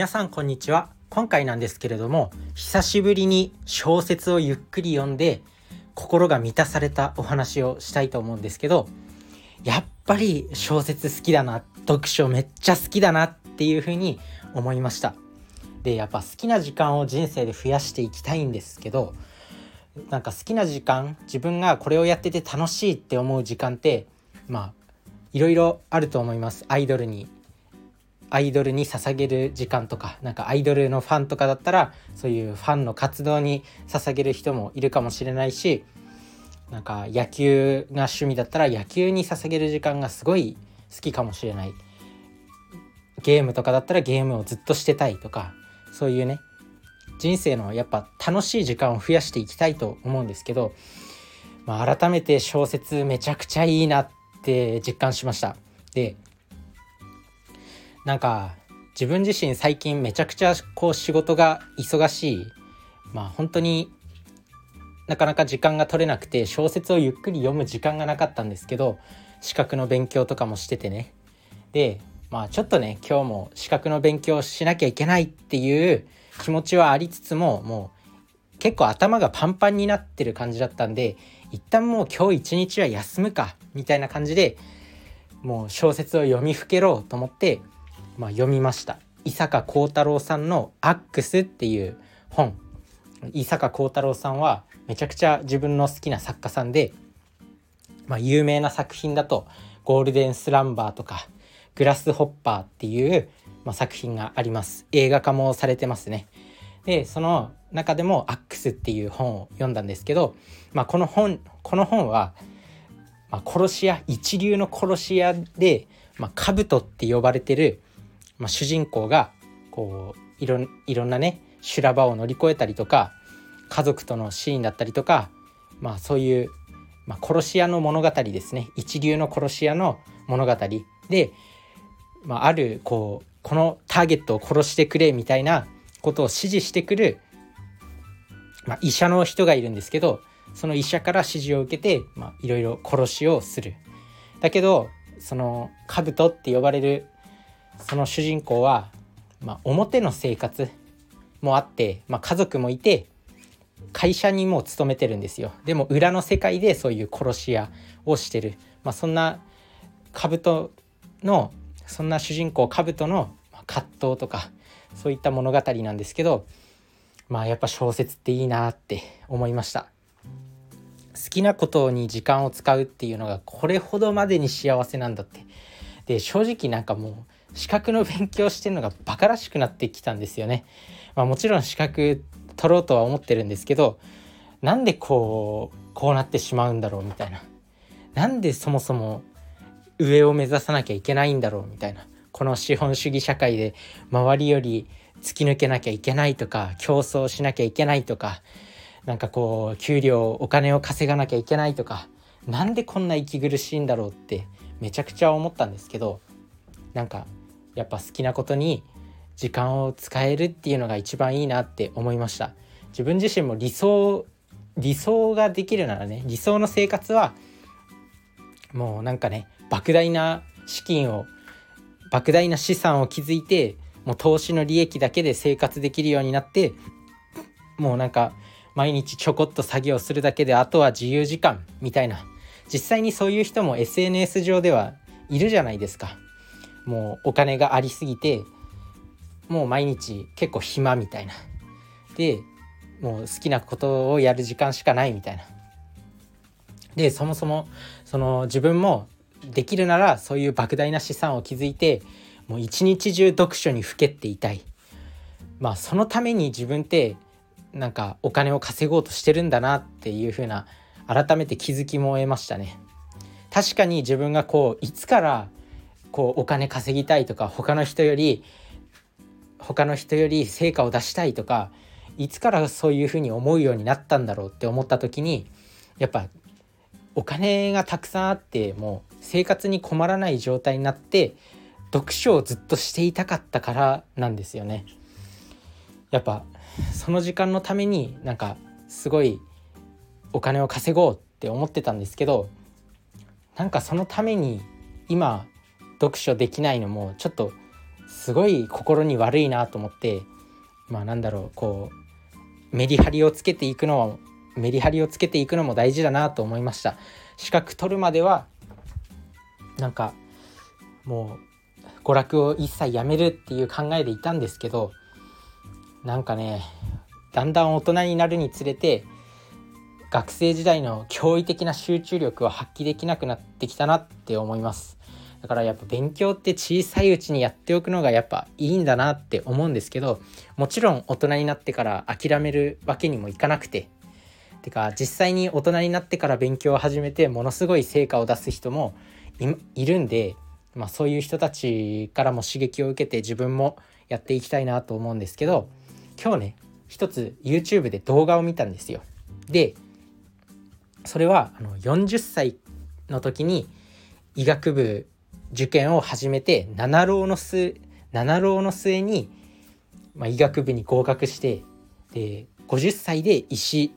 皆さんこんにちは。今回なんですけれども、久しぶりに小説をゆっくり読んで心が満たされたお話をしたいと思うんですけど、やっぱり小説好きだな、読書めっちゃ好きだなっていう風に思いました。で、やっぱ好きな時間を人生で増やしていきたいんですけど、なんか好きな時間、自分がこれをやってて楽しいって思う時間っていろいろあると思います。アイドルに捧げる時間とか、なんかアイドルのファンとかだったらそういうファンの活動に捧げる人もいるかもしれないし、なんか野球が趣味だったら野球に捧げる時間がすごい好きかもしれない。ゲームとかだったらゲームをずっとしてたいとか、そういうね、人生のやっぱ楽しい時間を増やしていきたいと思うんですけど、改めて小説めちゃくちゃいいなって実感しました。で、なんか自分自身最近めちゃくちゃこう仕事が忙しい、本当になかなか時間が取れなくて小説をゆっくり読む時間がなかったんですけど、資格の勉強とかもしててね。で、ちょっとね、今日も資格の勉強しなきゃいけないっていう気持ちはありつつも、もう結構頭がパンパンになってる感じだったんで、一旦もう今日一日は休むかみたいな感じで、もう小説を読みふけろうと思って読みました。伊坂幸太郎さんのアックスっていう本。伊坂幸太郎さんはめちゃくちゃ自分の好きな作家さんで、有名な作品だとゴールデンスランバーとかグラスホッパーっていう、作品があります。映画化もされてますね。で、その中でもアックスっていう本を読んだんですけど、この本は、殺し屋、一流の殺し屋で、兜って呼ばれてる主人公がこういろんなね、修羅場を乗り越えたりとか、家族とのシーンだったりとか、そういう、殺し屋の物語ですね。一流の殺し屋の物語で、あるこのターゲットを殺してくれみたいなことを指示してくる、医者の人がいるんですけど、その医者から指示を受けて、いろいろ殺しをする。だけどその兜って呼ばれるその主人公は、表の生活もあって、家族もいて会社にも勤めてるんですよ。でも裏の世界でそういう殺し屋をしてる、そんな兜の、そんな主人公兜の葛藤とか、そういった物語なんですけど、やっぱ小説っていいなって思いました。好きなことに時間を使うっていうのがこれほどまでに幸せなんだって。で、正直なんかもう資格の勉強してるのがバカらしくなってきたんですよね。もちろん資格取ろうとは思ってるんですけど、なんでこうなってしまうんだろうみたいな、なんでそもそも上を目指さなきゃいけないんだろうみたいな、この資本主義社会で周りより突き抜けなきゃいけないとか、競争しなきゃいけないとか、なんか給料、お金を稼がなきゃいけないとか、なんでこんな息苦しいんだろうってめちゃくちゃ思ったんですけど、なんかやっぱ好きなことに時間を使えるっていうのが一番いいなって思いました。自分自身も理想ができるならね、理想の生活はもうなんかね、莫大な資産を築いて、もう投資の利益だけで生活できるようになって、もうなんか毎日ちょこっと作業するだけであとは自由時間みたいな。実際にそういう人も SNS 上ではいるじゃないですか。もうお金がありすぎて、もう毎日結構暇みたいな。で、もう好きなことをやる時間しかないみたいな。で、そもそもその自分もできるならそういう莫大な資産を築いて、もう一日中読書にふけっていたい。そのために自分ってなんかお金を稼ごうとしてるんだなっていう風な改めて気づきも得ましたね。確かに自分がいつからお金稼ぎたいとか、他の人より成果を出したいとか、いつからそういう風に思うようになったんだろうって思った時に、やっぱお金がたくさんあってもう生活に困らない状態になって読書をずっとしていたかったからなんですよね。やっぱその時間のためになんかすごいお金を稼ごうって思ってたんですけど、なんかそのために今読書できないのもちょっとすごい心に悪いなと思って、まあなんだろう、こうメリハリをつけていくのも大事だなと思いました。資格取るまではなんかもう娯楽を一切やめるっていう考えでいたんですけど、なんかね、だんだん大人になるにつれて学生時代の驚異的な集中力を発揮できなくなってきたなって思います。だからやっぱ勉強って小さいうちにやっておくのがやっぱいいんだなって思うんですけど、もちろん大人になってから諦めるわけにもいかなくて、てか実際に大人になってから勉強を始めてものすごい成果を出す人もいるんで、まあ、そういう人たちからも刺激を受けて自分もやっていきたいなと思うんですけど、今日ね一つ YouTube で動画を見たんですよ。でそれは40歳の時に医学部受験を始めて7浪の末に、まあ、医学部に合格して、で50歳で医師デ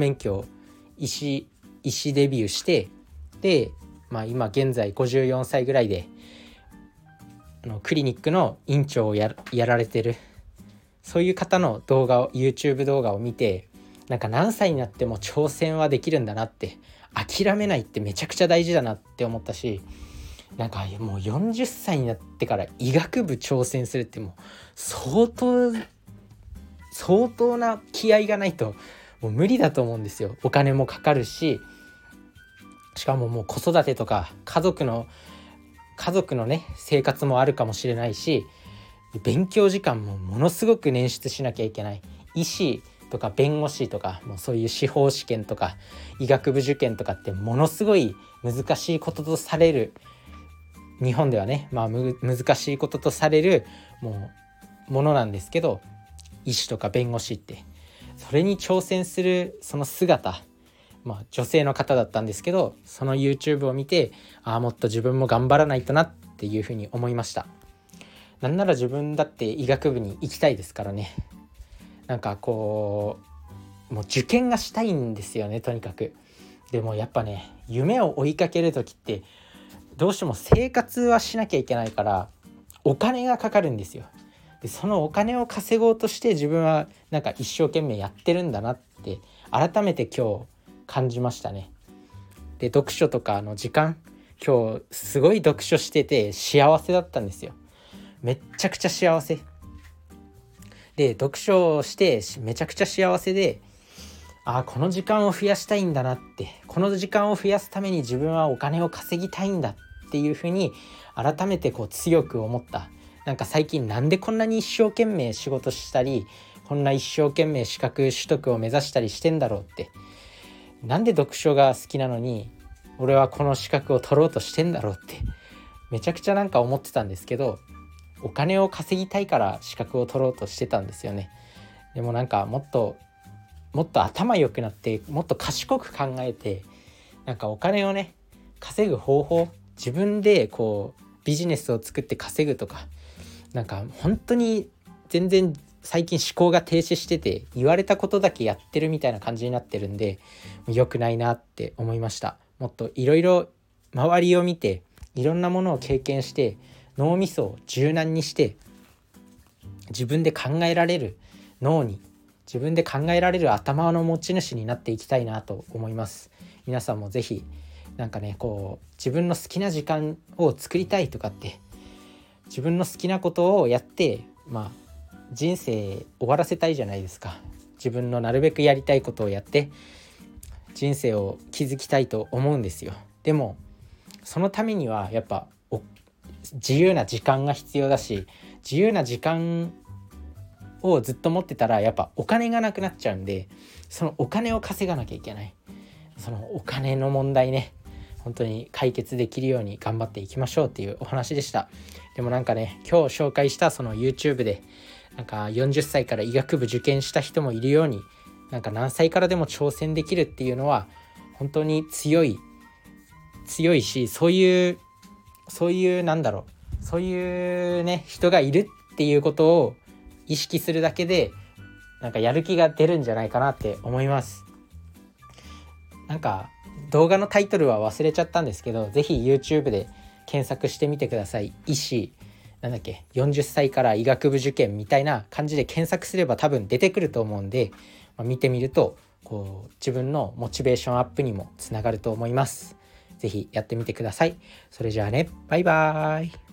ビューしてで、まあ、今現在54歳ぐらいでクリニックの院長をやられてるそういう方の動画を YouTube 動画を見て、なんか何歳になっても挑戦はできるんだなって、諦めないってめちゃくちゃ大事だなって思ったし、なんかもう40歳になってから医学部挑戦するってもう相当な気合がないともう無理だと思うんですよ。お金もかかるし、しかももう子育てとか家族のね生活もあるかもしれないし、勉強時間もものすごく捻出しなきゃいけない。医師とか弁護士とかもうそういう司法試験とか医学部受験とかってものすごい難しいこととされる、日本ではね、まあ、難しいこととされるもうものなんですけど、医師とか弁護士ってそれに挑戦するその姿、まあ、女性の方だったんですけど、その YouTube を見てもっと自分も頑張らないとなっていうふうに思いました。なんなら自分だって医学部に行きたいですからね。なんかこうもう受験がしたいんですよね、とにかく。でもやっぱね、夢を追いかける時ってどうしても生活はしなきゃいけないからお金がかかるんですよ。でそのお金を稼ごうとして自分はなんか一生懸命やってるんだなって改めて今日感じましたね。で読書とかの時間、今日すごい読書してて幸せだったんですよ。めっちゃくちゃ幸せで、読書をしてめちゃくちゃ幸せで、この時間を増やしたいんだなって、この時間を増やすために自分はお金を稼ぎたいんだっていうふうに改めてこう強く思った。なんか最近なんでこんなに一生懸命仕事したり、こんな一生懸命資格取得を目指したりしてんだろうって、なんで読書が好きなのに俺はこの資格を取ろうとしてんだろうってめちゃくちゃなんか思ってたんですけど、お金を稼ぎたいから資格を取ろうとしてたんですよね。でもなんかもっと頭良くなって、もっと賢く考えて、なんかお金をね稼ぐ方法、自分でこうビジネスを作って稼ぐとか、なんか本当に全然最近思考が停止してて、言われたことだけやってるみたいな感じになってるんで良くないなって思いました。もっといろいろ周りを見て、いろんなものを経験して、脳みそを柔軟にして自分で考えられる脳に、自分で考えられる頭の持ち主になっていきたいなと思います。皆さんもぜひなんかね、こう自分の好きな時間を作りたいとかって、自分の好きなことをやって、まあ、人生終わらせたいじゃないですか。自分のなるべくやりたいことをやって人生を築きたいと思うんですよ。でもそのためにはやっぱ自由な時間が必要だし、自由な時間をずっと持ってたらやっぱお金がなくなっちゃうんで、そのお金を稼がなきゃいけない。そのお金の問題ね、本当に解決できるように頑張っていきましょうっていうお話でした。でもなんかね、今日紹介したその YouTube でなんか40歳から医学部受験した人もいるように、なんか何歳からでも挑戦できるっていうのは本当に強いし、そういうなんだろう、そういうね人がいるっていうことを意識するだけでなんかやる気が出るんじゃないかなって思います。なんか動画のタイトルは忘れちゃったんですけど、ぜひ YouTube で検索してみてください。医師、なんだっけ、40歳から医学部受験みたいな感じで検索すれば多分出てくると思うんで、見てみるとこう自分のモチベーションアップにもつながると思います。ぜひやってみてください。それじゃあね、バイバーイ。